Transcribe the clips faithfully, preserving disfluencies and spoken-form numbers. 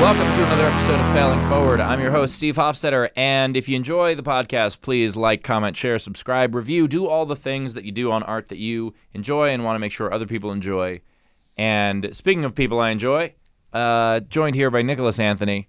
Welcome to another episode of Failing Forward. I'm your host, Steve Hofstetter, and if you enjoy the podcast, please like, comment, share, subscribe, review, do all the things that you do on art that you enjoy and want to make sure other people enjoy. And speaking of people I enjoy, uh, joined here by Nicholas Anthony,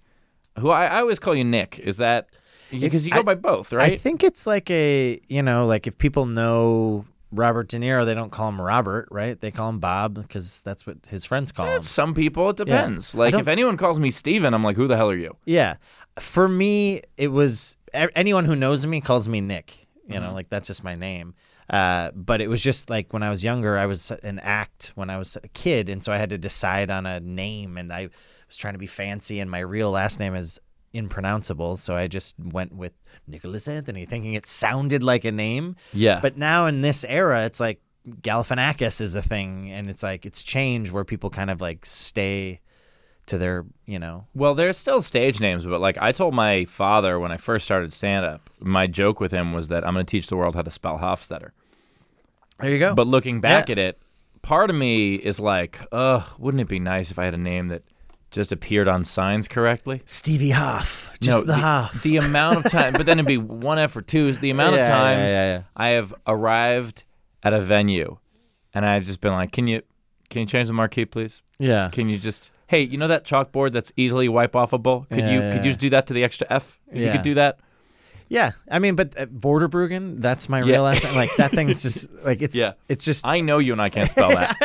who I, I always call you Nick. Is that because you go I, by both, right? I think it's like a, you know, like if people know Robert De Niro, they don't call him Robert, right? They call him Bob because that's what his friends call that's him. Some people, it depends. Yeah. Like if anyone calls me Steven, I'm like, who the hell are you? Yeah. For me, it was anyone who knows me calls me Nick. You mm-hmm. know, like that's just my name. Uh, but it was just like when I was younger, I was an act when I was a kid. And so I had to decide on a name and I was trying to be fancy. And my real last name is impronounceable, so I just went with Nicholas Anthony, thinking it sounded like a name. Yeah. But now in this era, it's like Galifianakis is a thing, and it's like it's changed where people kind of like stay to their, you know. Well, there's still stage names, but like I told my father when I first started stand-up, my joke with him was that I'm going to teach the world how to spell Hofstetter. There you go. But looking back yeah. at it, part of me is like, ugh, wouldn't it be nice if I had a name that just appeared on signs correctly? Stevie Hoff. Just no, the, the Hoff. The amount of time, but then it'd be one F or two. Is the amount yeah, of times yeah, yeah, yeah. I have arrived at a venue and I've just been like, can you can you change the marquee, please? Yeah. Can you just, hey, you know that chalkboard that's easily wipe-offable? Could, yeah, you, yeah. could you just do that to the extra F? If yeah. you could do that? Yeah, I mean, but uh, Vorderbruggen, that's my yeah. real last name. Like, that thing's just, like, it's, yeah. it's just. I know you and I can't spell that.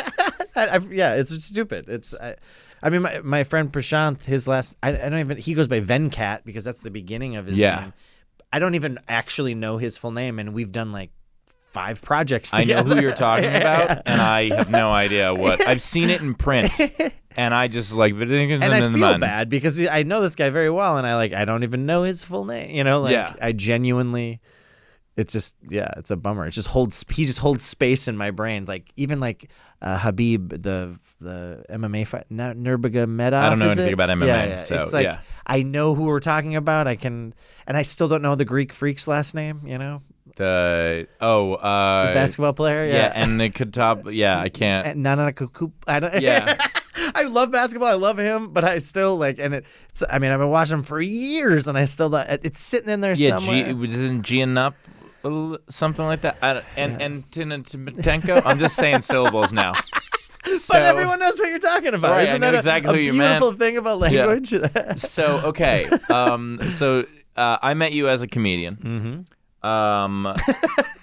I, I've, yeah, it's stupid. It's. I, I mean, my, my friend Prashant, his last, I, I don't even, he goes by Venkat because that's the beginning of his yeah. name. I don't even actually know his full name, and we've done like five projects together. I know who you're talking about, and I have no idea what. I've seen it in print, and I just like. And I feel bad because I know this guy very well, and I like I don't even know his full name. You know, like yeah. I genuinely, it's just, yeah, it's a bummer. It just holds, he just holds space in my brain. Like, even like. Uh, Habib, the the M M A fight, Nurmagomedov. I don't know anything it? about M M A, yeah, yeah. so it's like yeah. I know who we're talking about. I can, and I still don't know the Greek freak's last name. You know, the oh, uh, the basketball player. Yeah, yeah and the Katop. Yeah, I can't. Nana Kukup. I don't. Yeah. I love basketball. I love him, but I still like, and it, it's. I mean, I've been watching him for years, and I still. Don't, it's sitting in there yeah, somewhere. Yeah, isn't Giannup? Something like that. I, and yeah. and Tinatenko. I'm just saying syllables now. So, but everyone knows what you're talking about. Right, Isn't I know that exactly a, a who you beautiful meant. thing about language? Yeah. so, okay. Um, so uh, I met you as a comedian. Mm-hmm. Um,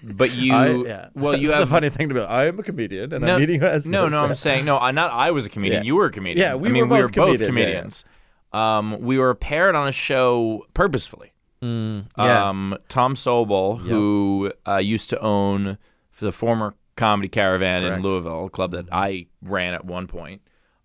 but you, I, yeah. well, you That's have a funny thing to be like, I am a comedian and no, I'm meeting you as No, no, I'm saying, no, I, not I was a comedian. Yeah. You were a comedian. Yeah, we I mean, were both we were comedians. Both comedians. Yeah. Um, we were paired on a show purposefully. Mm, yeah. Um, Tom Sobel, yep. who uh, used to own the former Comedy Caravan Correct. in Louisville, a club that I ran at one point,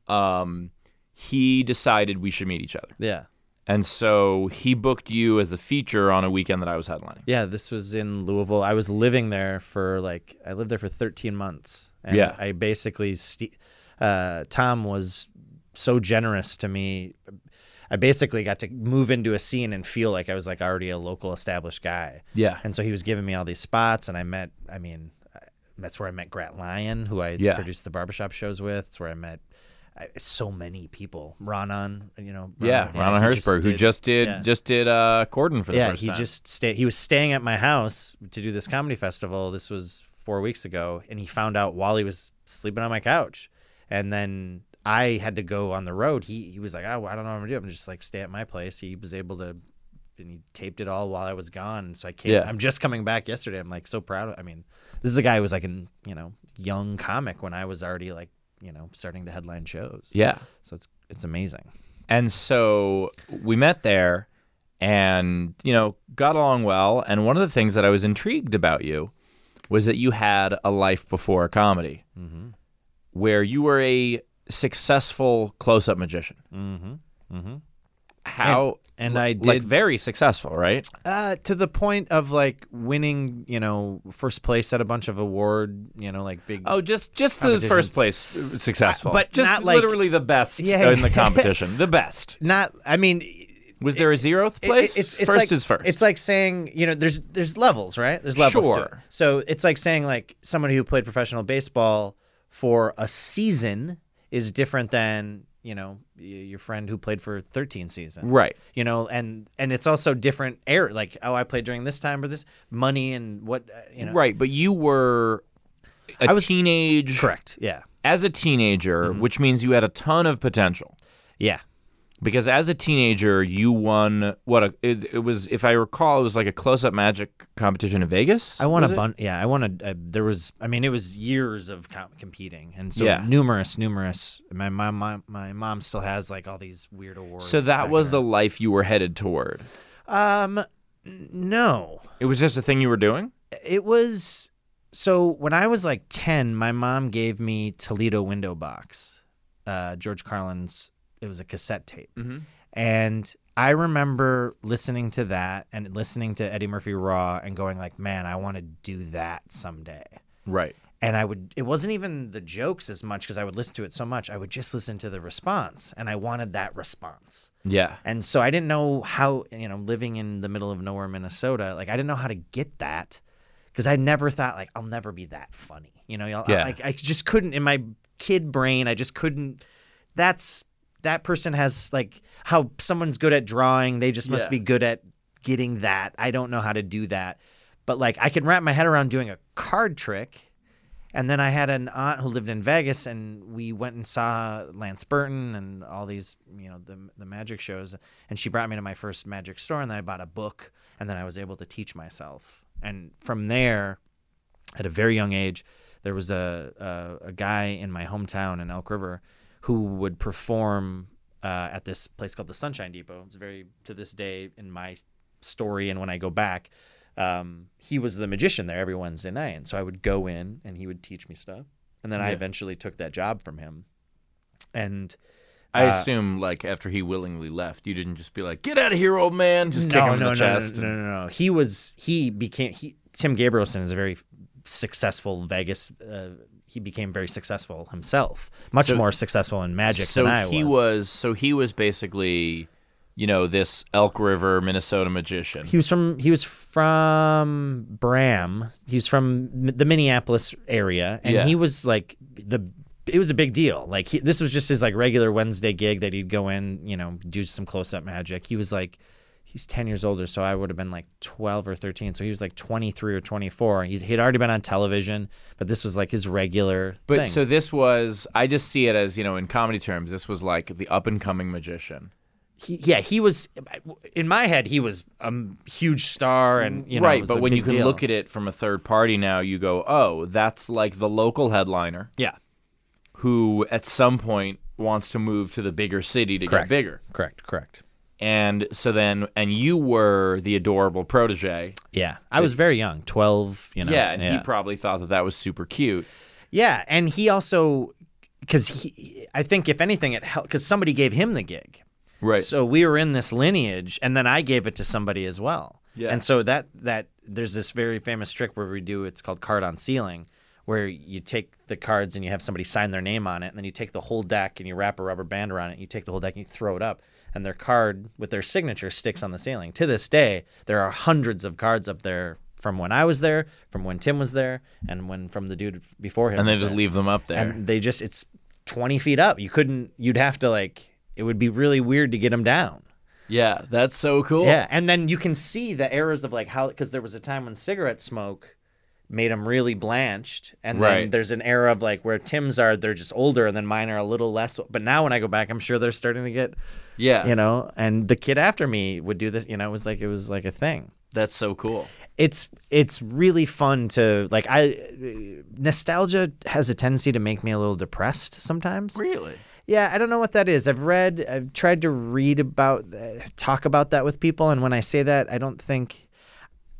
um, he decided we should meet each other. Yeah. And so he booked you as the feature on a weekend that I was headlining. Yeah, this was in Louisville. I was living there for like, I lived there for thirteen months. And yeah. I basically, st- uh, Tom was so generous to me. I basically got to move into a scene and feel like I was like already a local established guy. Yeah. And so he was giving me all these spots, and I met, I mean, that's where I met Grant Lyon, who I yeah. produced the barbershop shows with. It's where I met I, so many people. Ronan, you know. Ronan, yeah, yeah, Ronan Hertzberg, who just did yeah. just did uh, Corden for the yeah, first time. Yeah, he just stayed. He was staying at my house to do this comedy festival. This was four weeks ago, and he found out while he was sleeping on my couch. And then I had to go on the road. He he was like, oh, I don't know what I'm going to do. I'm just like, stay at my place. He was able to, and he taped it all while I was gone. So I came, yeah. I'm just coming back yesterday. I'm like so proud. Of, I mean, this is a guy who was like a, you know, young comic when I was already like, you know, starting to headline shows. Yeah. So it's, it's amazing. And so we met there and, you know, got along well. And one of the things that I was intrigued about you was that you had a life before comedy mm-hmm. where you were a successful close-up magician. Mm-hmm. Mm-hmm. How and, and l- I did like very successful, right? Uh, to the point of like winning, you know, first place at a bunch of award, you know, like big. Oh, just just the first place successful, uh, but just not literally like, the best yeah, in the competition, the best. Not, I mean. Was there a zeroth place? It, it, it's, it's first like, is first. It's like saying, you know, there's there's levels, right? There's levels. Sure. To it. So it's like saying like somebody who played professional baseball for a season is different than you know, your friend who played for thirteen seasons. Right. You know, and and it's also different era. Like, oh, I played during this time or this money and what, you know. Right. But you were a I was, teenage. Correct. Yeah. As a teenager, mm-hmm. which means you had a ton of potential. Yeah. Because as a teenager, you won what a, it, it was. If I recall, it was like a close-up magic competition in Vegas. I won a bunch. Yeah, I won a, a. There was. I mean, it was years of com- competing, and so yeah. numerous, numerous. My my my my mom still has like all these weird awards. So that was the life you were headed toward. Um, no. It was just a thing you were doing? It was. So when I was like ten, my mom gave me Toledo Window Box, uh, George Carlin's. It was a cassette tape. Mm-hmm. And I remember listening to that and listening to Eddie Murphy Raw and going like, man, I want to do that someday. Right. And I would, it wasn't even the jokes as much because I would listen to it so much. I would just listen to the response and I wanted that response. Yeah. And so I didn't know how, you know, living in the middle of nowhere, Minnesota, like I didn't know how to get that because I never thought like, I'll never be that funny. You know, I'll, yeah. I'll, like I just couldn't, in my kid brain, I just couldn't, that's, that person has, like, how someone's good at drawing. They just must yeah. be good at getting that. I don't know how to do that. But, like, I could wrap my head around doing a card trick. And then I had an aunt who lived in Vegas, and we went and saw Lance Burton and all these, you know, the the magic shows. And she brought me to my first magic store, and then I bought a book, and then I was able to teach myself. And from there, at a very young age, there was a a, a guy in my hometown in Elk River who would perform uh, at this place called the Sunshine Depot. It's very, to this day, in my story and when I go back, um, he was the magician there every Wednesday night. And so I would go in and he would teach me stuff. And then yeah. I eventually took that job from him. And I uh, assume, like, after he willingly left, you didn't just be like, get out of here, old man, just no, kick him no, in the no, chest. No, no, no, no, no. He was, he became, he, Tim Gabrielson is a very successful Vegas uh He became very successful himself, much so, more successful in magic so than I he was. was. So he was basically, you know, this Elk River, Minnesota magician. He was from he was from Bram. He's from the Minneapolis area, and yeah. he was like the. It was a big deal. Like he, this was just his like regular Wednesday gig that he'd go in, you know, do some close up magic. He was like. He's ten years older, so I would have been like twelve or thirteen. So he was like twenty-three or twenty-four. He had already been on television, but this was like his regular but, thing. But so this was, I just see it as, you know, in comedy terms, this was like the up-and-coming magician. He, yeah, he was, in my head, he was a huge star. and you know, Right, but when you can deal. look at it from a third party now, you go, oh, that's like the local headliner. Yeah. Who at some point wants to move to the bigger city to correct. get bigger. Correct, correct. And so then, and you were the adorable protege. Yeah. I was very young, twelve, you know. Yeah, and yeah. he probably thought that that was super cute. Yeah, and he also, because he, I think if anything, it helped, because somebody gave him the gig. Right. So we were in this lineage, and then I gave it to somebody as well. Yeah. And so that, that there's this very famous trick where we do, it's called card on ceiling, where you take the cards and you have somebody sign their name on it, and then you take the whole deck and you wrap a rubber band around it, and you take the whole deck and you throw it up. And their card with their signature sticks on the ceiling. To this day, there are hundreds of cards up there from when I was there, from when Tim was there, and when from the dude before him. And they just there. leave them up there. And they just, it's twenty feet up. You couldn't, you'd have to like, it would be really weird to get them down. Yeah, that's so cool. Yeah, and then you can see the errors of like how, because there was a time when cigarette smoke made them really blanched. And right. then there's an era of like where Tim's are, they're just older, and then mine are a little less. But now when I go back, I'm sure they're starting to get, yeah, you know, and the kid after me would do this, you know, it was like, it was like a thing. That's so cool. It's, it's really fun to like, I, nostalgia has a tendency to make me a little depressed sometimes. Really? Yeah. I don't know what that is. I've read, I've tried to read about, uh, talk about that with people. And when I say that, I don't think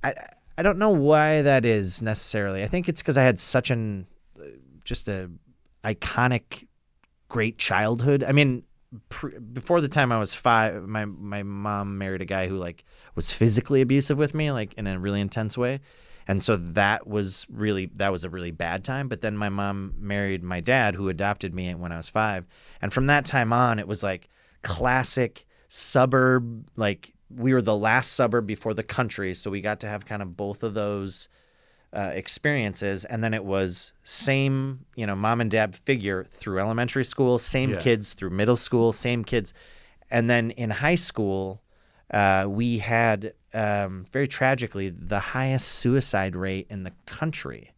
I, I don't know why that is necessarily. I think it's because I had such an uh, just a iconic, great childhood. I mean, pre- before the time I was five, my, my mom married a guy who like was physically abusive with me, like in a really intense way. And so that was really, that was a really bad time. But then my mom married my dad, who adopted me when I was five. And from that time on, it was like classic suburb, like, we were the last suburb before the country, so we got to have kind of both of those uh, experiences. And then it was same, you know, mom and dad figure through elementary school, same yeah. kids through middle school, same kids. And then in high school, uh, we had, um, very tragically, the highest suicide rate in the country.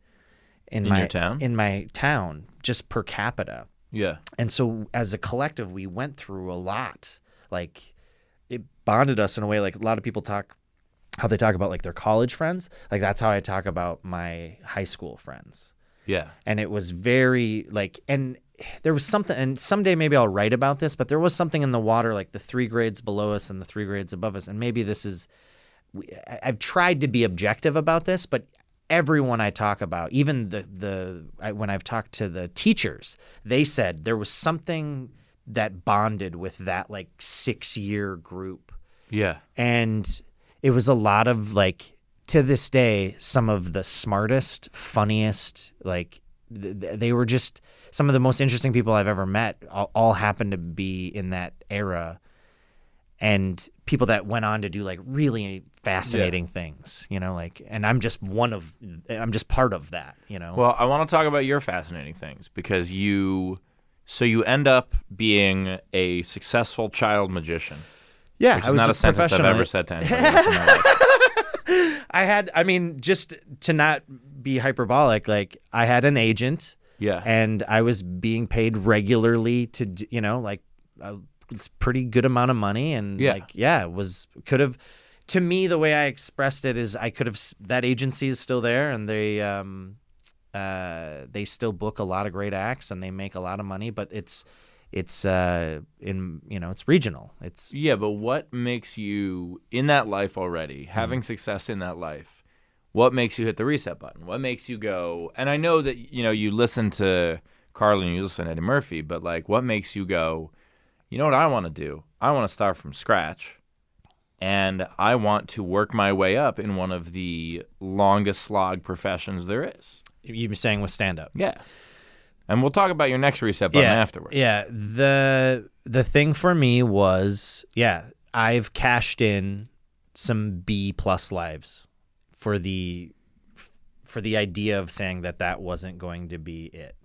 In, in my your town? In my town, just per capita. Yeah. And so as a collective, we went through a lot. Like, it bonded us in a way. Like, a lot of people talk, how they talk about, like, their college friends. Like, that's how I talk about my high school friends. Yeah. And it was very, like, and there was something, and someday maybe I'll write about this, but there was something in the water, like the three grades below us and the three grades above us. And maybe this is, I've tried to be objective about this, but everyone I talk about, even the, the I, when I've talked to the teachers, they said there was something that bonded with that, like, six-year group. Yeah. And it was a lot of, like, to this day, some of the smartest, funniest, like, th- they were just some of the most interesting people I've ever met, all, all happened to be in that era, and people that went on to do, like, really fascinating yeah. things, you know, like, and I'm just one of, I'm just part of that, you know? Well, I want to talk about your fascinating things, because you, so you end up being a successful child magician. Yeah. Which is not a, a sentence I've ever said to anybody else in my life. I had, I mean, just to not be hyperbolic, like, I had an agent. Yeah. And I was being paid regularly to, you know, like, a pretty good amount of money. And yeah. like, yeah, it was, could have, to me, the way I expressed it is I could have, that agency is still there, and they, um, uh, they still book a lot of great acts, and they make a lot of money, but it's, it's, uh, in, you know, it's regional. It's yeah. But what makes you in that life already having mm-hmm. success in that life? What makes you hit the reset button? What makes you go? And I know that, you know, you listen to Carlin and you listen to Eddie Murphy, but, like, what makes you go, you know what I want to do? I want to start from scratch, and I want to work my way up in one of the longest slog professions there is. You've been saying with stand-up. Yeah. And we'll talk about your next reset button yeah, afterwards. Yeah. The, the thing for me was, yeah, I've cashed in some B-plus lives. For the for the idea of saying that that wasn't going to be it.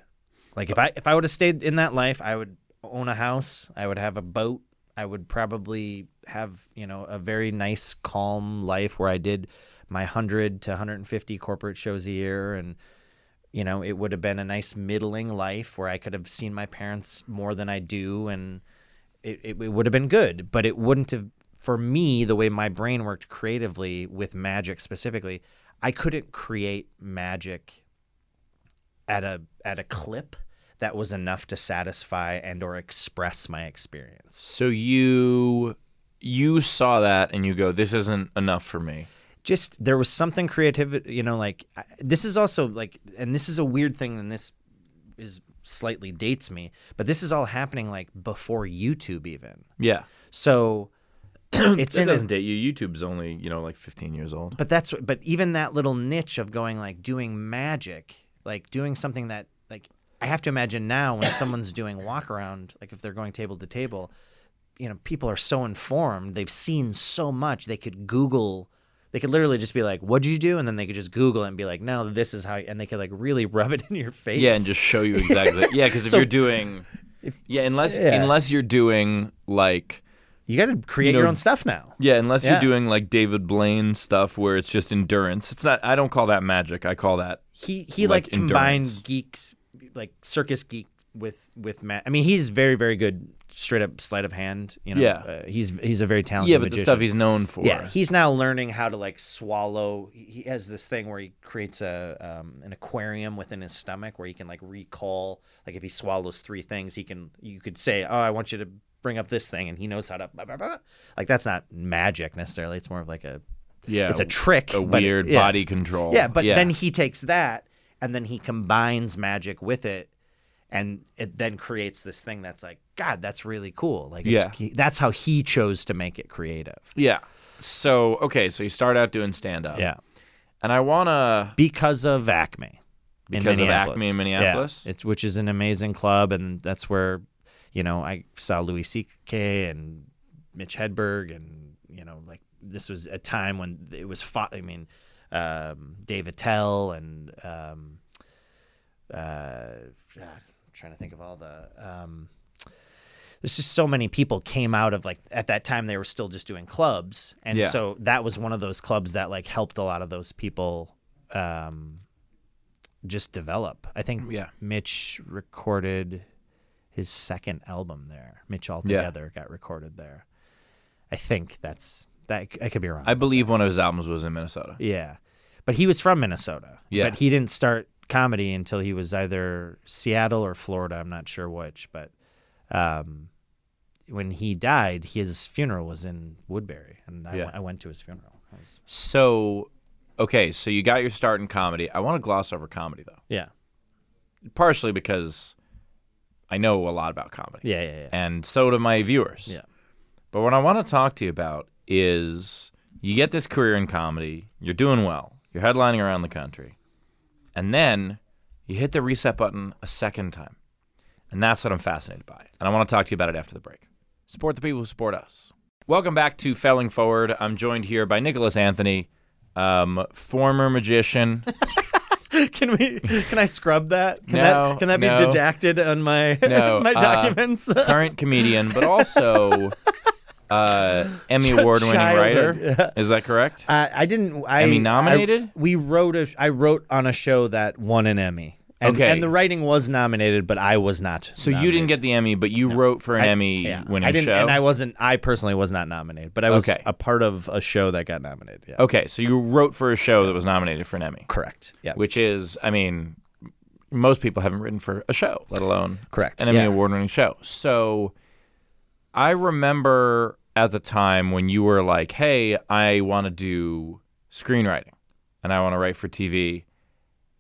Like, if I if I would have stayed in that life, I would own a house, I would have a boat, I would probably have, you know, a very nice, calm life where I did my one hundred to one hundred fifty corporate shows a year, and, you know, it would have been a nice middling life where I could have seen my parents more than I do, and it, it, it would have been good, but it wouldn't have. For me, the way my brain worked creatively with magic specifically, I couldn't create magic at a at a clip that was enough to satisfy and or express my experience. So you you saw that and you go, this isn't enough for me. Just there was something creative, you know, like I, this is also like, and this is a weird thing, and this is slightly dates me, but this is all happening like before YouTube even. Yeah. So. It's it doesn't date you. YouTube's only, you know, like fifteen years old. But that's but even that little niche of going, like, doing magic, like doing something that, like, I have to imagine now when someone's doing walk around, like if they're going table to table, you know, people are so informed. They've seen so much. They could Google. They could literally just be like, what did you do? And then they could just Google it and be like, no, this is how. And they could, like, really rub it in your face. Yeah, and just show you exactly. Yeah, because if so, you're doing. If, yeah, unless yeah. unless you're doing like. You got to create you know, your own stuff now. Yeah, unless yeah. you're doing like David Blaine stuff where it's just endurance. It's not. I don't call that magic. I call that he he like, like combines geeks, like circus geek with with ma- I mean, he's very very good straight up sleight of hand. You know, yeah. uh, he's he's a very talented. Yeah, but magician. The stuff he's known for. Yeah, he's now learning how to like swallow. He has this thing where he creates a um, an aquarium within his stomach where he can like recall. Like if he swallows three things, he can. You could say, oh, I want you to. Bring up this thing, and he knows how to blah, blah, blah. Like that's not magic necessarily. It's more of like a yeah, it's a trick, a but weird it, yeah. body control. Yeah, but yeah. then he takes that and then he combines magic with it, and it then creates this thing that's like, God, that's really cool. Like it's, yeah, he, that's how he chose to make it creative. Yeah. So okay, so you start out doing stand up. Yeah, and I wanna because of Acme, because of Acme in Minneapolis, yeah. it's which is an amazing club, and that's where. You know, I saw Louis C K and Mitch Hedberg, and you know, like this was a time when it was. Fo- I mean, uh, um, Dave Attell and um, uh, I'm trying to think of all the um, there's just so many people came out of, like, at that time they were still just doing clubs, and yeah. so that was one of those clubs that, like, helped a lot of those people um, just develop. I think yeah. Mitch recorded his second album there. Mitch Altogether yeah. got recorded there. I think that's that. I could be wrong. I believe one of his albums was in Minnesota. Yeah, but he was from Minnesota. Yeah, but he didn't start comedy until he was either Seattle or Florida. I'm not sure which, but um, when he died, his funeral was in Woodbury, and I, yeah. I went to his funeral. I was... So, okay, so you got your start in comedy. I want to gloss over comedy though. Yeah, partially because I know a lot about comedy. Yeah, yeah, yeah. And so do my viewers. Yeah. But what I want to talk to you about is you get this career in comedy, you're doing well, you're headlining around the country, and then you hit the reset button a second time. And that's what I'm fascinated by. And I want to talk to you about it after the break. Support the people who support us. Welcome back to Felling Forward. I'm joined here by Nicholas Anthony, um, former magician. Can we? Can I scrub that? Can no, that Can that no. be deducted on my, no, my documents? Uh, current comedian, but also... Uh, Emmy award-winning writer, yeah. Is that correct? Uh, I didn't. I, Emmy nominated. I, we wrote a. I wrote on a show that won an Emmy. And, okay. And the writing was nominated, but I was not. So nominated. You didn't get the Emmy, but you no. wrote for an I, Emmy-winning yeah. show. And I wasn't. I personally was not nominated, but I was okay. a part of a show that got nominated. Yeah. Okay, so you wrote for a show that was nominated for an Emmy. Correct. Yeah. Which is, I mean, most people haven't written for a show, let alone correct an Emmy yeah. award-winning show. So. I remember at the time when you were like, hey, I want to do screenwriting and I want to write for T V.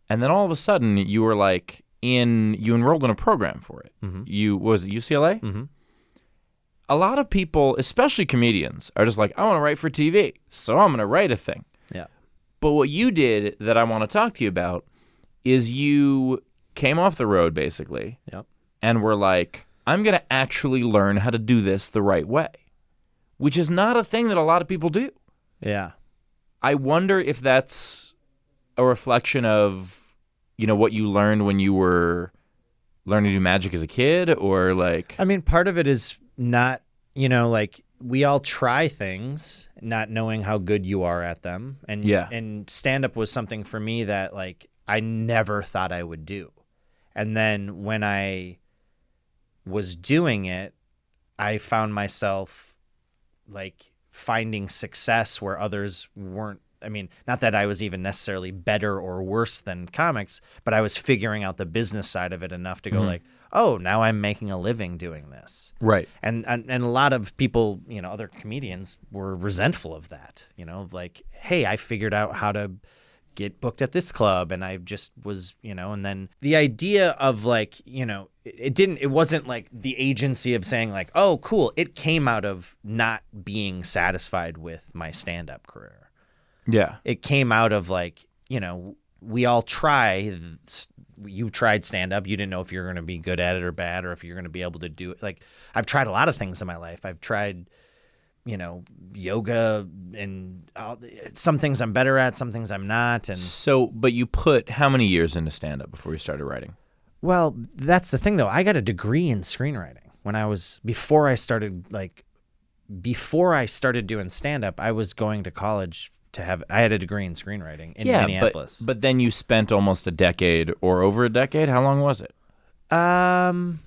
And then all of a sudden you were like in, you enrolled in a program for it. Mm-hmm. You was it U C L A? Mm-hmm. A lot of people, especially comedians, are just like, I want to write for T V, so I'm going to write a thing. Yeah. But what you did that I want to talk to you about is you came off the road basically yep. and were like, I'm going to actually learn how to do this the right way, which is not a thing that a lot of people do. Yeah. I wonder if that's a reflection of, you know, what you learned when you were learning to do magic as a kid or like... I mean, part of it is not, you know, like we all try things not knowing how good you are at them. And, yeah. and stand-up was something for me that like I never thought I would do. And then when I... was doing it, I found myself like finding success where others weren't. I mean, not that I was even necessarily better or worse than comics, but I was figuring out the business side of it enough to go mm-hmm. like, oh, now I'm making a living doing this. Right. And, and and a lot of people, you know, other comedians were resentful of that, you know, like, hey, I figured out how to get booked at this club and I just was, you know, and then the idea of like, you know, it didn't, it wasn't like the agency of saying like, oh, cool. It came out of not being satisfied with my stand-up career. Yeah. It came out of like, you know, we all try, you tried stand-up. You didn't know if you're going to be good at it or bad, or if you're going to be able to do it. Like I've tried a lot of things in my life. I've tried, you know, yoga and all, some things I'm better at, some things I'm not. And so, but you put how many years into stand-up before you started writing? Well, that's the thing, though. I got a degree in screenwriting when I was before I started like before I started doing stand-up. I was going to college to have I had a degree in screenwriting in yeah, Minneapolis. But, but then you spent almost a decade or over a decade. How long was it? Um,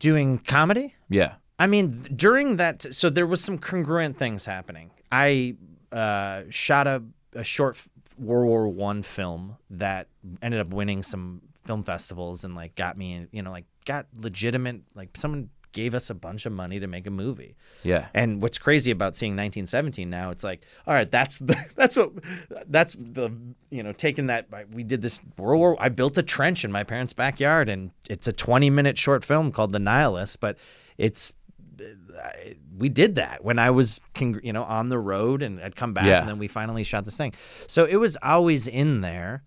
doing comedy. Yeah. I mean, during that, so there was some congruent things happening. I uh, shot a, a short World War One film that ended up winning some film festivals and like got me, you know, like got legitimate, like someone gave us a bunch of money to make a movie. Yeah. And what's crazy about seeing nineteen seventeen now, it's like, all right, that's the, that's what, that's the, you know, taking that, we did this World War, I built a trench in my parents' backyard and it's a twenty minute short film called The Nihilist, but it's, we did that when I was, you know, on the road and I'd come back yeah. and then we finally shot this thing. So it was always in there.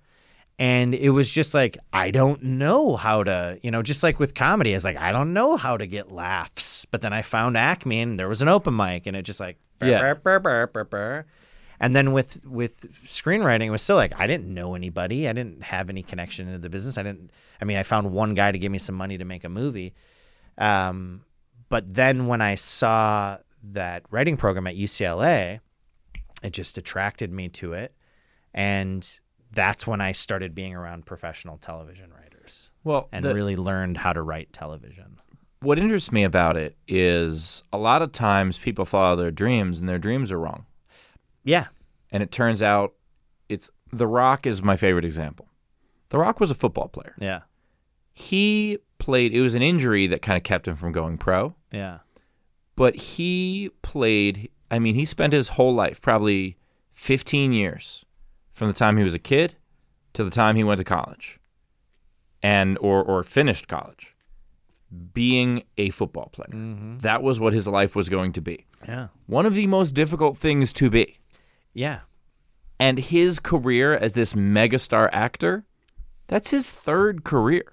And it was just like, I don't know how to, you know, just like with comedy, I was like, I don't know how to get laughs. But then I found Acme and there was an open mic and it just like, burr, yeah. burr, burr, burr, burr, burr. And then with with screenwriting, it was still like, I didn't know anybody. I didn't have any connection to the business. I didn't, I mean, I found one guy to give me some money to make a movie. Um, but then when I saw that writing program at U C L A, it just attracted me to it. And that's when I started being around professional television writers. Well, and the, really learned how to write television. What interests me about it is a lot of times people follow their dreams and their dreams are wrong. Yeah. And it turns out it's The Rock is my favorite example. The Rock was a football player. Yeah. He played, it was an injury that kind of kept him from going pro. Yeah. But he played, I mean, he spent his whole life, probably fifteen years, from the time he was a kid to the time he went to college and or or finished college, being a football player. Mm-hmm. That was what his life was going to be. Yeah. One of the most difficult things to be. Yeah. And his career as this megastar actor, that's his third career.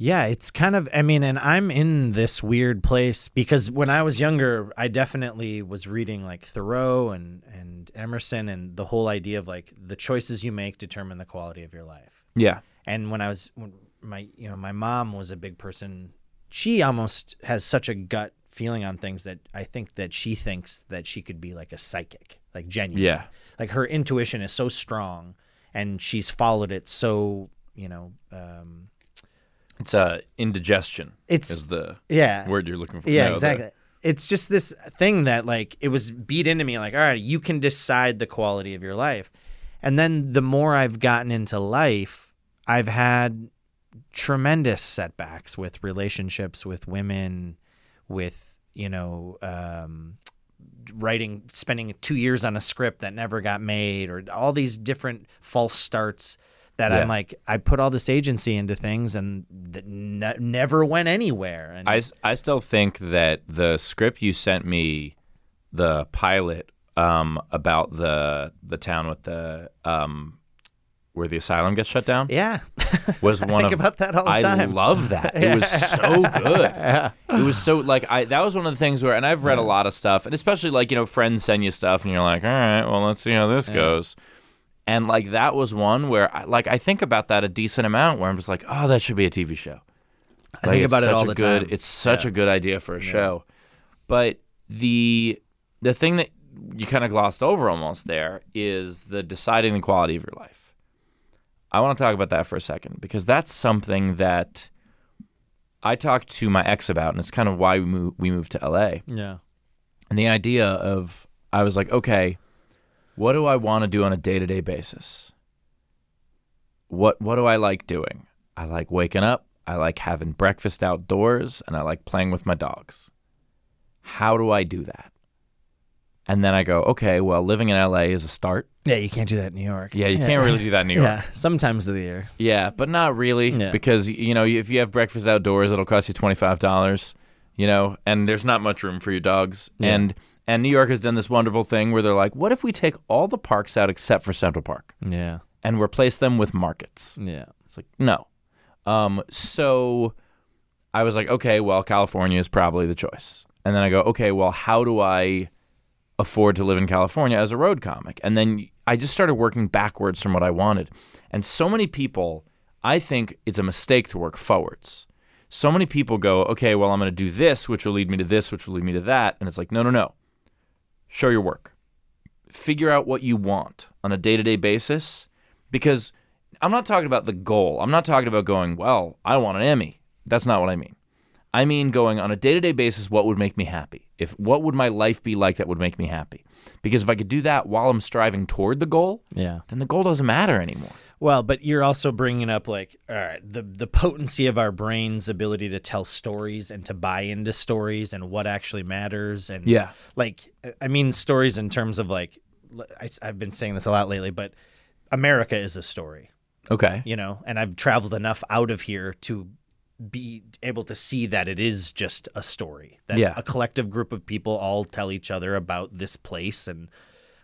Yeah, it's kind of, I mean, and I'm in this weird place because when I was younger, I definitely was reading like Thoreau and, and Emerson and the whole idea of like the choices you make determine the quality of your life. Yeah. And when I was, when my, you know, my mom was a big person. She almost has such a gut feeling on things that I think that she thinks that she could be like a psychic, like genuine. Yeah. Like her intuition is so strong and she's followed it so, you know, um, It's uh, indigestion it's, is the yeah, word you're looking for. Yeah, no, exactly. The... It's just this thing that, like, it was beat into me, like, all right, you can decide the quality of your life. And then the more I've gotten into life, I've had tremendous setbacks with relationships, with women, with, you know, um, writing, spending two years on a script that never got made, or all these different false starts. That yeah. I'm like, I put all this agency into things and that n- never went anywhere. And I, I still think that the script you sent me, the pilot um, about the the town with the um, where the asylum gets shut down, yeah, was one I think of about that all the I time. Love that. It was so good. Yeah. It was so like I that was one of the things where, and I've read yeah. a lot of stuff, and especially like you know friends send you stuff and you're like, all right, well let's see how this yeah. goes. And, like, that was one where, I, like, I think about that a decent amount where I'm just like, oh, that should be a T V show. Like, I think about it all the good, time. It's such yeah. a good idea for a yeah. show. But the the thing that you kind of glossed over almost there is the deciding the quality of your life. I want to talk about that for a second because that's something that I talked to my ex about, and it's kind of why we moved, we moved to L A. Yeah. And the idea of, I was like, okay, what do I want to do on a day-to-day basis? What what do I like doing? I like waking up. I like having breakfast outdoors, and I like playing with my dogs. How do I do that? And then I go, okay, well, living in L A is a start. Yeah, you can't do that in New York. Yeah, you yeah. can't really do that in New York. Yeah, sometimes of the year. Yeah, but not really yeah. because, you know, if you have breakfast outdoors, it'll cost you twenty-five dollars, you know, and there's not much room for your dogs. Yeah. And... And New York has done this wonderful thing where they're like, what if we take all the parks out except for Central Park? Yeah. And replace them with markets? Yeah. It's like, no. Um, so I was like, okay, well, California is probably the choice. And then I go, okay, well, how do I afford to live in California as a road comic? And then I just started working backwards from what I wanted. And so many people, I think it's a mistake to work forwards. So many people go, okay, well, I'm going to do this, which will lead me to this, which will lead me to that. And it's like, no, no, no. Show your work. Figure out what you want on a day-to-day basis, because I'm not talking about the goal. I'm not talking about going, well, I want an Emmy. That's not what I mean. I mean going on a day-to-day basis, what would make me happy? If what would my life be like that would make me happy? Because if I could do that while I'm striving toward the goal, yeah. then the goal doesn't matter anymore. Well, but you're also bringing up like, all right, the, the potency of our brain's ability to tell stories and to buy into stories and what actually matters. And yeah. like, I mean, stories in terms of like, I, I've been saying this a lot lately, but America is a story. Okay. You know, and I've traveled enough out of here to be able to see that it is just a story. That yeah. a collective group of people all tell each other about this place. And,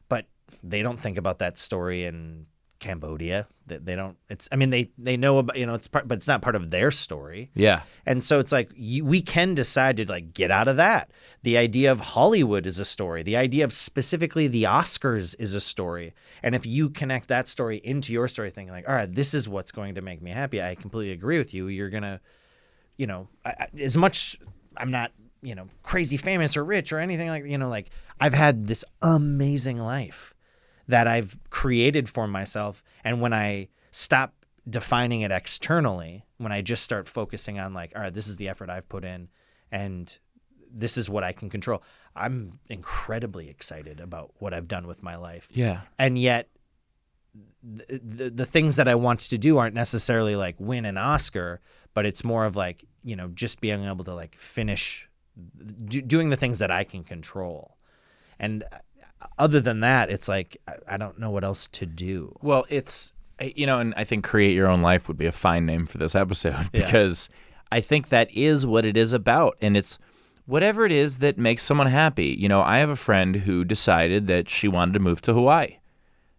but they don't think about that story in Cambodia. They don't. It's. I mean, they they know about. You know, it's part, but it's not part of their story. Yeah. And so it's like you, we can decide to like get out of that. The idea of Hollywood is a story. The idea of specifically the Oscars is a story. And if you connect that story into your story, thinking like, all right, this is what's going to make me happy. I completely agree with you. You're gonna, you know, I, I, as much. I'm not, you know, crazy famous or rich or anything like. You know, like I've had this amazing life that I've created for myself. And when I stop defining it externally, when I just start focusing on like, all right, this is the effort I've put in and this is what I can control. I'm incredibly excited about what I've done with my life. Yeah. And yet the, the, the things that I want to do aren't necessarily like win an Oscar, but it's more of like, you know, just being able to like finish do, doing the things that I can control. And other than that, it's like, I don't know what else to do. Well, it's, you know, and I think Create Your Own Life would be a fine name for this episode because yeah. I think that is what it is about. And it's whatever it is that makes someone happy. You know, I have a friend who decided that she wanted to move to Hawaii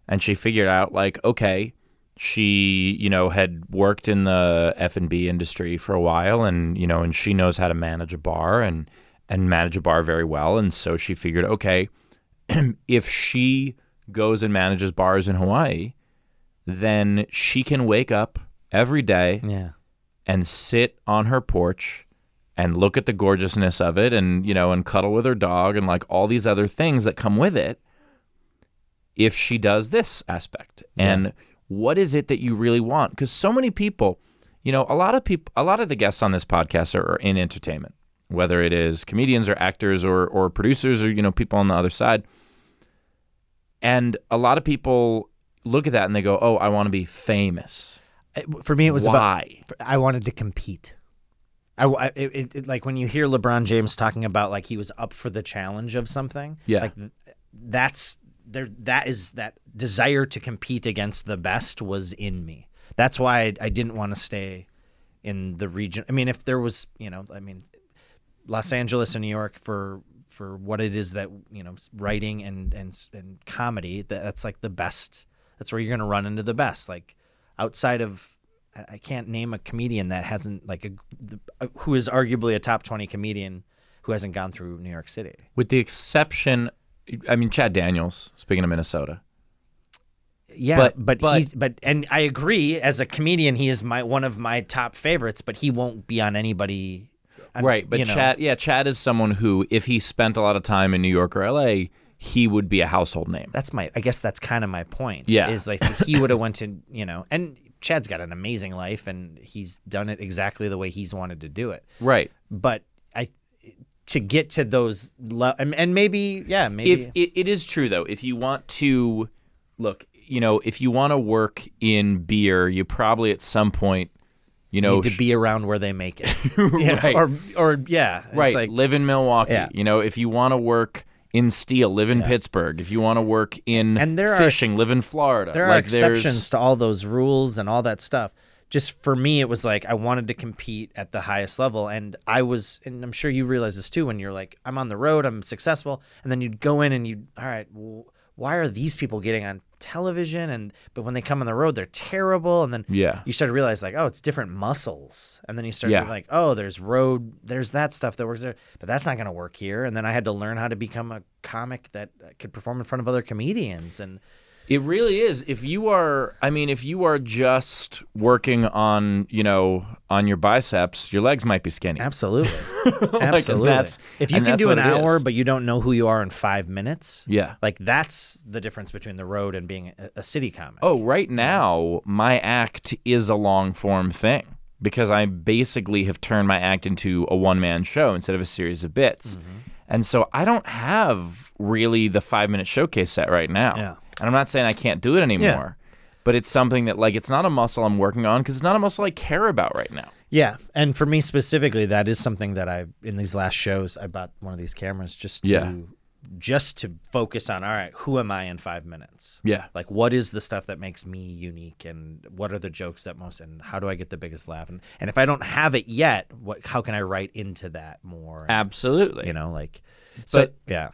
and she figured out like, okay, she, you know, had worked in the F and B industry for a while and, you know, and she knows how to manage a bar and, and manage a bar very well. And so she figured, okay, if she goes and manages bars in Hawaii, then she can wake up every day yeah. and sit on her porch and look at the gorgeousness of it and, you know, and cuddle with her dog and like all these other things that come with it if she does this aspect. Yeah. And what is it that you really want? Because so many people, you know, a lot of people, a lot of the guests on this podcast are, are in entertainment, whether it is comedians or actors or or producers or, you know, people on the other side. And a lot of people look at that and they go, oh, I want to be famous. For me, it was Why? about, I wanted to compete. I, it, it, like when you hear LeBron James talking about like he was up for the challenge of something, yeah. like that's, there, that is that desire to compete against the best was in me. That's why I, I didn't want to stay in the region. I mean, if there was, you know, I mean, Los Angeles and New York for for what it is that, you know, writing and and, and comedy, that, that's like the best. That's where you're going to run into the best. Like outside of, I can't name a comedian that hasn't like a, a who is arguably a top twenty comedian who hasn't gone through New York City. With the exception, I mean, Chad Daniels, speaking of Minnesota. Yeah, but but, but, he's, but and I agree, as a comedian, he is my one of my top favorites, but he won't be on anybody. I mean, right, but you know. Chad, yeah, Chad is someone who, if he spent a lot of time in New York or L A, he would be a household name. That's my, I guess that's kind of my point. Yeah, is like he would have went to, you know, and Chad's got an amazing life, and he's done it exactly the way he's wanted to do it. Right, but I to get to those, lo- and maybe, yeah, maybe if, it, it is true though. If you want to look, you know, if you want to work in beer, you probably at some point. You know, need to be around where they make it. Yeah. Right. Or, or yeah. It's right. Like, live in Milwaukee. Yeah. You know, if you want to work in steel, live in yeah. Pittsburgh. If you want to work in and there fishing, are, live in Florida. There like, are exceptions there's... to all those rules and all that stuff. Just for me, it was like I wanted to compete at the highest level. And I was, and I'm sure you realize this too, when you're like, I'm on the road, I'm successful. And then you'd go in and you'd, all right, well, why are these people getting on television? And but when they come on the road, they're terrible. And then yeah. you start to realize like, oh, it's different muscles. And then you start yeah. to be like, oh, there's road, there's that stuff that works there, but that's not going to work here. And then I had to learn how to become a comic that could perform in front of other comedians. And it really is. If you are, I mean, if you are just working on, you know, on your biceps, your legs might be skinny. Absolutely. Absolutely. Like, and that's, if you and can do an hour, is. but you don't know who you are in five minutes. Yeah. Like that's the difference between the road and being a, a city comic. Oh, right now, my act is a long form thing because I basically have turned my act into a one man show instead of a series of bits. Mm-hmm. And so I don't have really the five minute showcase set right now. Yeah. And I'm not saying I can't do it anymore, yeah. but it's something that, like, it's not a muscle I'm working on because it's not a muscle I care about right now. Yeah, and for me specifically, that is something that I, in these last shows, I bought one of these cameras just to yeah. just to focus on, all right, who am I in five minutes? Yeah. Like, what is the stuff that makes me unique and what are the jokes that most, and how do I get the biggest laugh? And, and if I don't have it yet, what? How can I write into that more? And, absolutely. You know, like, so, but, yeah.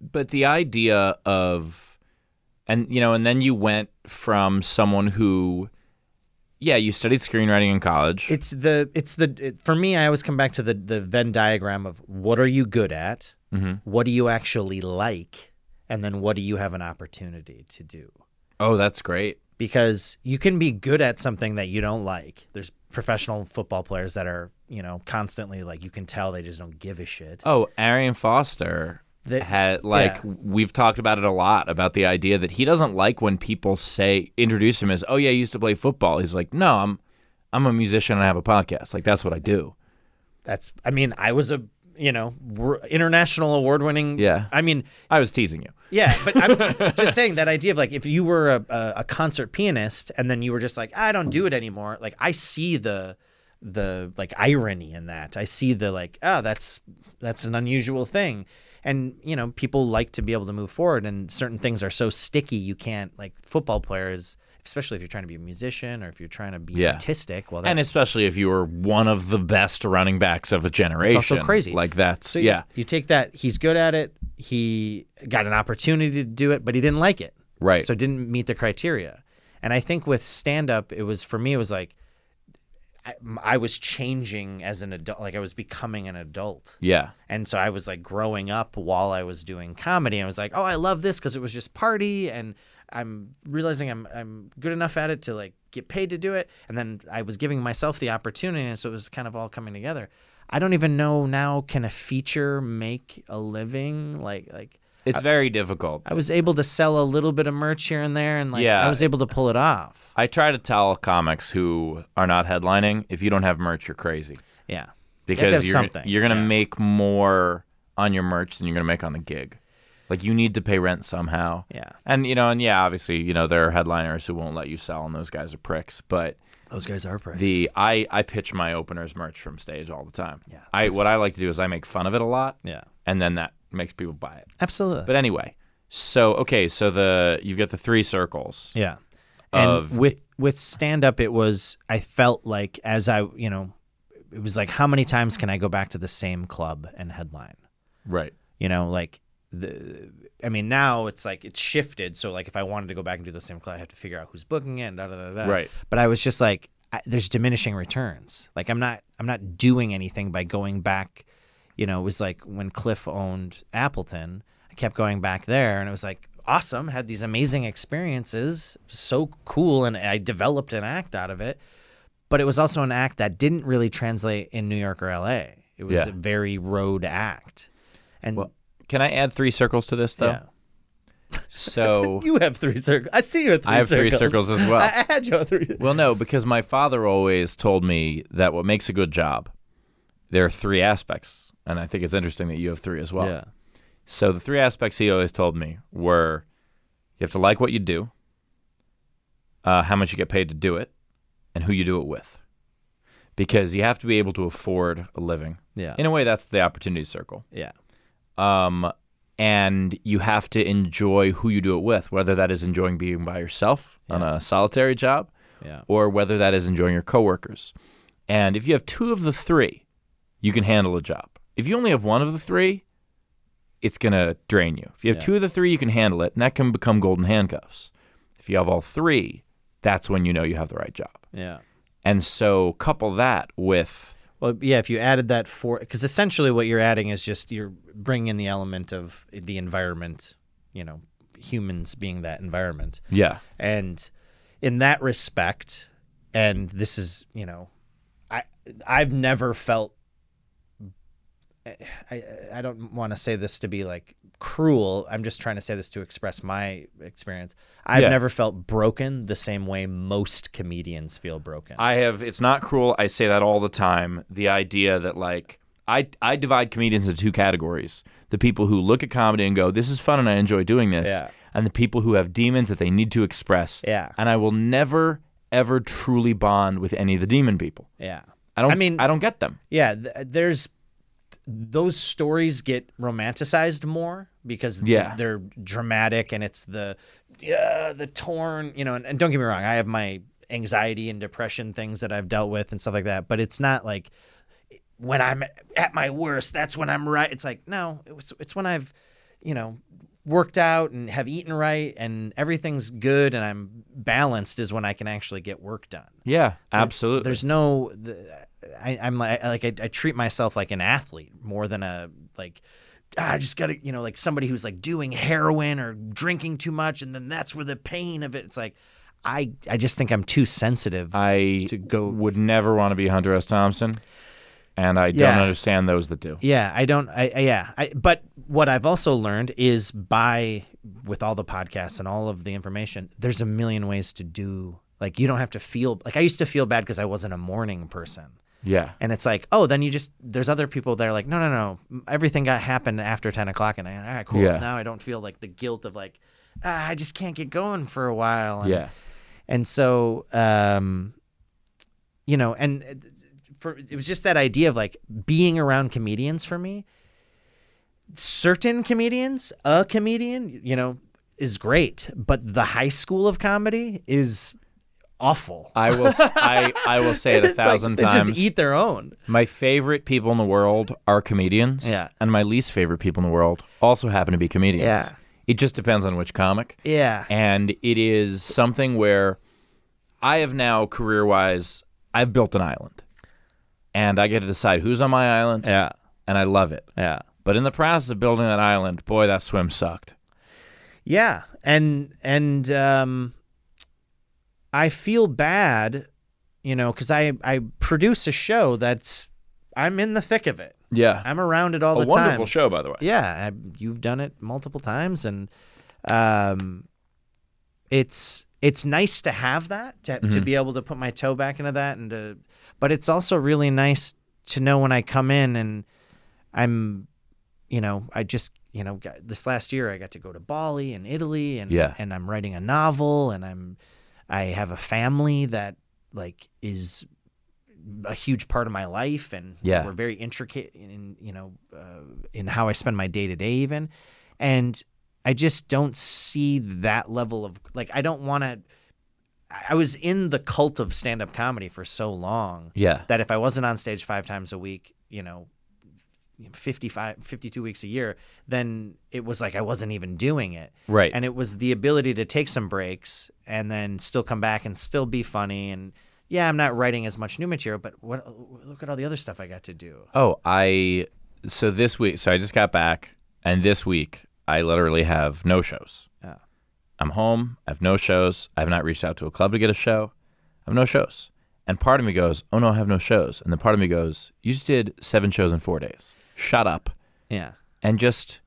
But the idea of... And, you know, and then you went from someone who, yeah, you studied screenwriting in college. It's the, it's the, it, for me, I always come back to the, the Venn diagram of what are you good at? Mm-hmm. What do you actually like? And then what do you have an opportunity to do? Oh, that's great. Because you can be good at something that you don't like. There's professional football players that are, you know, constantly like, you can tell they just don't give a shit. Oh, Arian Foster. That, had, like, yeah. We've talked about it a lot, about the idea that he doesn't like when people say, introduce him as, oh, yeah, I used to play football. He's like, no, I'm I'm a musician and I have a podcast. Like, that's what I do. That's, I mean, I was a, you know, international award-winning. Yeah. I mean. I was teasing you. Yeah, but I'm just saying that idea of, like, if you were a, a concert pianist and then you were just like, I don't do it anymore. Like, I see the, the like, irony in that. I see the, like, oh, that's that's an unusual thing. And, you know, people like to be able to move forward, and certain things are so sticky you can't, like football players, especially if you're trying to be a musician or if you're trying to be yeah. artistic. Well, that, and especially if you were one of the best running backs of a generation. It's also crazy. Like that's, so yeah. You, you take that, he's good at it, he got an opportunity to do it, but he didn't like it. Right. So it didn't meet the criteria. And I think with stand-up, it was, for me, it was like, I, I was changing as an adult, like I was becoming an adult. Yeah. And so I was like growing up while I was doing comedy. And I was like, oh, I love this because it was just party, and I'm realizing I'm I'm good enough at it to like get paid to do it. And then I was giving myself the opportunity, and so it was kind of all coming together. I don't even know now, can a feature make a living? Like like it's I, very difficult. I was able to sell a little bit of merch here and there, and like yeah. I was able to pull it off. I try to tell comics who are not headlining, if you don't have merch, you're crazy. Yeah, because you you're, you're gonna yeah. make more on your merch than you're gonna make on the gig. Like you need to pay rent somehow. Yeah, and you know, and yeah, obviously, you know, there are headliners who won't let you sell, and those guys are pricks. But those guys are pricks. The I I pitch my openers merch from stage all the time. Yeah, I what I like to do is I make fun of it a lot. Yeah, and then that makes people buy it. Absolutely. But anyway, so okay, so the you've got the three circles. Yeah. Of... And with with stand up it was I felt like as I, you know, it was like how many times can I go back to the same club and headline? Right. You know, like the I mean now it's like it's shifted, so like if I wanted to go back and do the same club I have to figure out who's booking it and da da da. da. Right. But I was just like I, there's diminishing returns. Like I'm not I'm not doing anything by going back. You know, it was like when Cliff owned Appleton, I kept going back there, and it was like awesome, had these amazing experiences, so cool, and I developed an act out of it. But it was also an act that didn't really translate in New York or L A. It was yeah. a very road act. And well, can I add three circles to this, though? Yeah. So you have three circles. I see your three circles. I have circles. three circles as well. I had your three. Well, no, because my father always told me that what makes a good job, there are three aspects. And I think it's interesting that you have three as well. Yeah. So the three aspects he always told me were you have to like what you do, uh, how much you get paid to do it, and who you do it with. Because you have to be able to afford a living. Yeah. In a way, that's the opportunity circle. Yeah. Um, and you have to enjoy who you do it with, whether that is enjoying being by yourself yeah. on a solitary job yeah. or whether that is enjoying your coworkers. And if you have two of the three, you can handle a job. If you only have one of the three, it's going to drain you. If you have yeah. two of the three, you can handle it, and that can become golden handcuffs. If you have all three, that's when you know you have the right job. Yeah. And so couple that with... Well, yeah, if you added that for... Because essentially what you're adding is just you're bringing in the element of the environment, you know, humans being that environment. Yeah. And in that respect, and this is, you know, I I've never felt... I I don't want to say this to be like cruel. I'm just trying to say this to express my experience. I've yeah. never felt broken the same way most comedians feel broken. I have. It's not cruel. I say that all the time. The idea that like I I divide comedians into two categories: the people who look at comedy and go, "This is fun and I enjoy doing this," yeah. and the people who have demons that they need to express. Yeah. And I will never ever truly bond with any of the demon people. Yeah. I don't. I mean, I don't get them. Yeah. Th- there's. Those stories get romanticized more because yeah. they're dramatic and it's the yeah, the torn, you know, and, and don't get me wrong, I have my anxiety and depression things that I've dealt with and stuff like that, but it's not like when I'm at my worst, that's when I'm right. It's like, no, it's, it's when I've, you know, worked out and have eaten right and everything's good and I'm balanced is when I can actually get work done. Yeah, absolutely. There, there's no, the, I, I'm like, like I, I treat myself like an athlete more than a, like, ah, I just got to, you know, like somebody who's like doing heroin or drinking too much and then that's where the pain of it, it's like, I, I just think I'm too sensitive I to go. I would never want to be Hunter S. Thompson. And I yeah. don't understand those that do. Yeah, I don't. I, I yeah. I, but what I've also learned is by with all the podcasts and all of the information, there's a million ways to do. Like you don't have to feel like I used to feel bad because I wasn't a morning person. Yeah. And it's like, oh, then you just there's other people that are like, no, no, no, everything got happened after ten o'clock, and I all right, cool. Yeah. Now I don't feel like the guilt of like ah, I just can't get going for a while. And, yeah. And so, um, you know, and. For, it was just that idea of like being around comedians for me. Certain comedians, a comedian, you know, is great, but the high school of comedy is awful. I will, I, I will say it a thousand like, times. They just eat their own. My favorite people in the world are comedians, yeah, and my least favorite people in the world also happen to be comedians. Yeah, it just depends on which comic. Yeah, and it is something where I have now career-wise, I've built an island. And I get to decide who's on my island. Yeah. And I love it. Yeah. But in the process of building that island, boy, that swim sucked. Yeah. And and um, I feel bad, you know, because I, I produce a show that's, I'm in the thick of it. Yeah. I'm around it all the time. A wonderful show, by the way. Yeah. I, you've done it multiple times. And um, it's it's nice to have that, to, mm-hmm. to be able to put my toe back into that and to... But it's also really nice to know when I come in and I'm, you know, I just, you know, got, this last year I got to go to Bali and Italy and yeah. and I'm writing a novel and I'm, I have a family that like is a huge part of my life and yeah. we're very intricate in, you know, uh, in how I spend my day to day even. And I just don't see that level of like, I don't want to. I was in the cult of stand-up comedy for so long yeah. that if I wasn't on stage five times a week, you know, fifty-five, fifty-two weeks a year, then it was like I wasn't even doing it. Right. And it was the ability to take some breaks and then still come back and still be funny. And yeah, I'm not writing as much new material, but what, look at all the other stuff I got to do. Oh, I – so this week – so I just got back, and this week I literally have no shows. Yeah. I'm home. I have no shows. I have not reached out to a club to get a show. I have no shows. And part of me goes, oh, no, I have no shows. And then part of me goes, you just did seven shows in four days. Shut up. Yeah. And just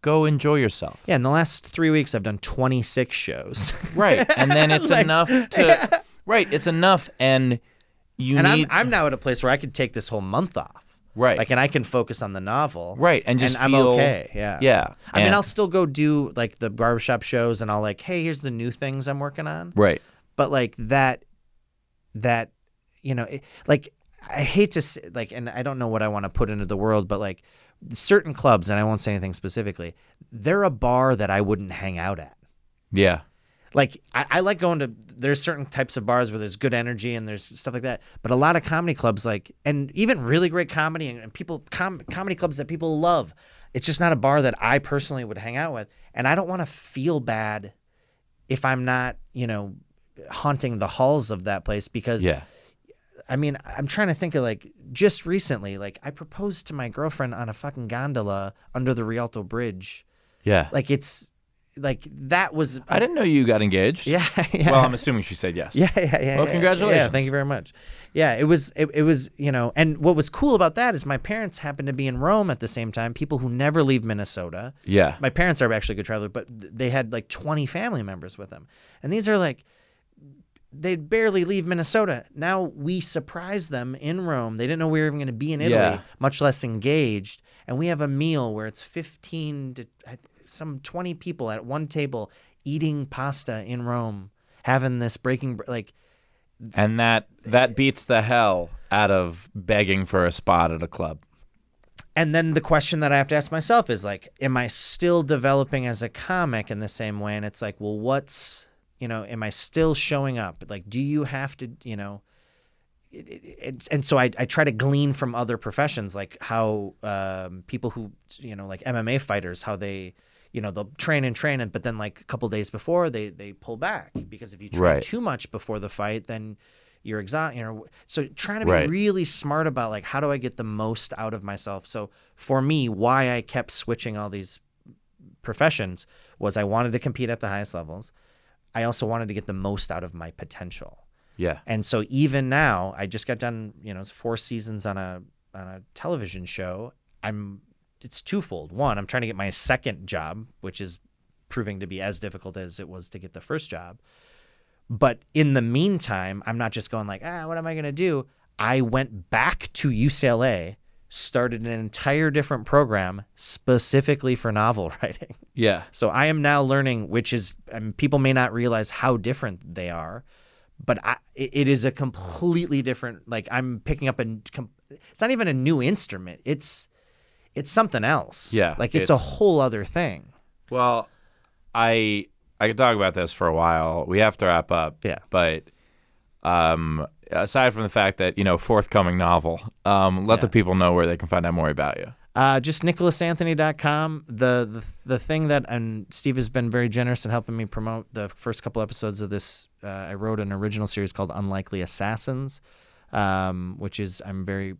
go enjoy yourself. Yeah, in the last three weeks, I've done twenty-six shows. Right. And then it's like, enough to yeah. – right, it's enough. And you and need – I'm, I'm now at a place where I could take this whole month off. Right. Like, and I can focus on the novel. Right. And just and feel, I'm okay. Yeah. Yeah. I and, mean, I'll still go do like the barbershop shows and I'll like, hey, here's the new things I'm working on. Right. But like that, that, you know, it, like I hate to say, like, and I don't know what I want to put into the world, but like certain clubs, and I won't say anything specifically, they're a bar that I wouldn't hang out at. Yeah. Like I, I like going to, there's certain types of bars where there's good energy and there's stuff like that. But a lot of comedy clubs like, and even really great comedy and, and people, com, comedy clubs that people love. It's just not a bar that I personally would hang out with. And I don't want to feel bad if I'm not, you know, haunting the halls of that place because, yeah. I mean, I'm trying to think of like just recently, like I proposed to my girlfriend on a fucking gondola under the Rialto Bridge. Yeah. Like it's. Like that was. I didn't know you got engaged. Yeah, yeah. Well, I'm assuming she said yes. Yeah, yeah, yeah. Well, yeah, congratulations. Yeah, thank you very much. Yeah, it was. It, it was. You know, and what was cool about that is my parents happened to be in Rome at the same time. People who never leave Minnesota. Yeah. My parents are actually good travelers, but they had like twenty family members with them, and these are like, they barely leave Minnesota. Now we surprised them in Rome. They didn't know we were even going to be in Italy, yeah. much less engaged. And we have a meal where it's fifteen to. I th- some twenty people at one table eating pasta in Rome, having this breaking like, and that that beats the hell out of begging for a spot at a club. And then the question that I have to ask myself is like, am I still developing as a comic in the same way? And it's like, well, what's, you know, am I still showing up? Like, do you have to, you know, it, it, it, and so I, I try to glean from other professions, like how um, people who, you know, like M M A fighters, how they, you know, they'll train and train it, but then like a couple days before they they pull back, because if you train right. too much before the fight, then you're exhausted. You know, so trying to be right. really smart about like, how do I get the most out of myself? So for me, why I kept switching all these professions was I wanted to compete at the highest levels. I also wanted to get the most out of my potential. Yeah. And so even now, I just got done, you know, four seasons on a on a television show. I'm it's twofold. One, I'm trying to get my second job, which is proving to be as difficult as it was to get the first job. But in the meantime, I'm not just going like, ah, what am I going to do? I went back to U C L A, started an entire different program specifically for novel writing. Yeah. So I am now learning, which is, I mean, people may not realize how different they are, but I, it is a completely different, like I'm picking up a, it's not even a new instrument. It's, it's something else. Yeah. Like it's, it's a whole other thing. Well, I, I could talk about this for a while. We have to wrap up. Yeah. But um, aside from the fact that, you know, forthcoming novel, um, let yeah. the people know where they can find out more about you. Uh, just Nicholas Anthony dot com. The, the the thing that, and Steve has been very generous in helping me promote the first couple episodes of this. Uh, I wrote an original series called Unlikely Assassins, um, which is, I'm very,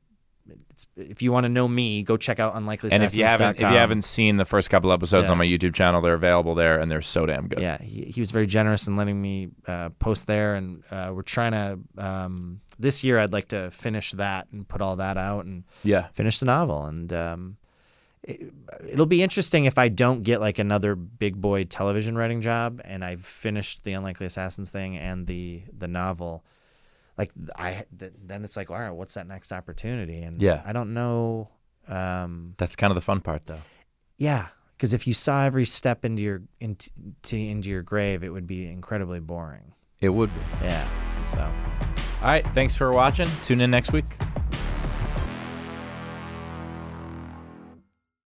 it's, if you want to know me, go check out Unlikely Assassins. And if you haven't, if you haven't seen the first couple episodes yeah. on my YouTube channel, they're available there, and they're so damn good. Yeah, he, he was very generous in letting me uh, post there, and uh, we're trying to, um, this year I'd like to finish that and put all that out and yeah. finish the novel. And um, it, it'll be interesting if I don't get like another big boy television writing job, and I've finished the Unlikely Assassins thing and the the novel. Like I, th- then it's like, all right, what's that next opportunity? And yeah. I don't know. Um, That's kind of the fun part, though. Yeah, because if you saw every step into your into, into your grave, it would be incredibly boring. It would be. Yeah. So, all right. Thanks for watching. Tune in next week.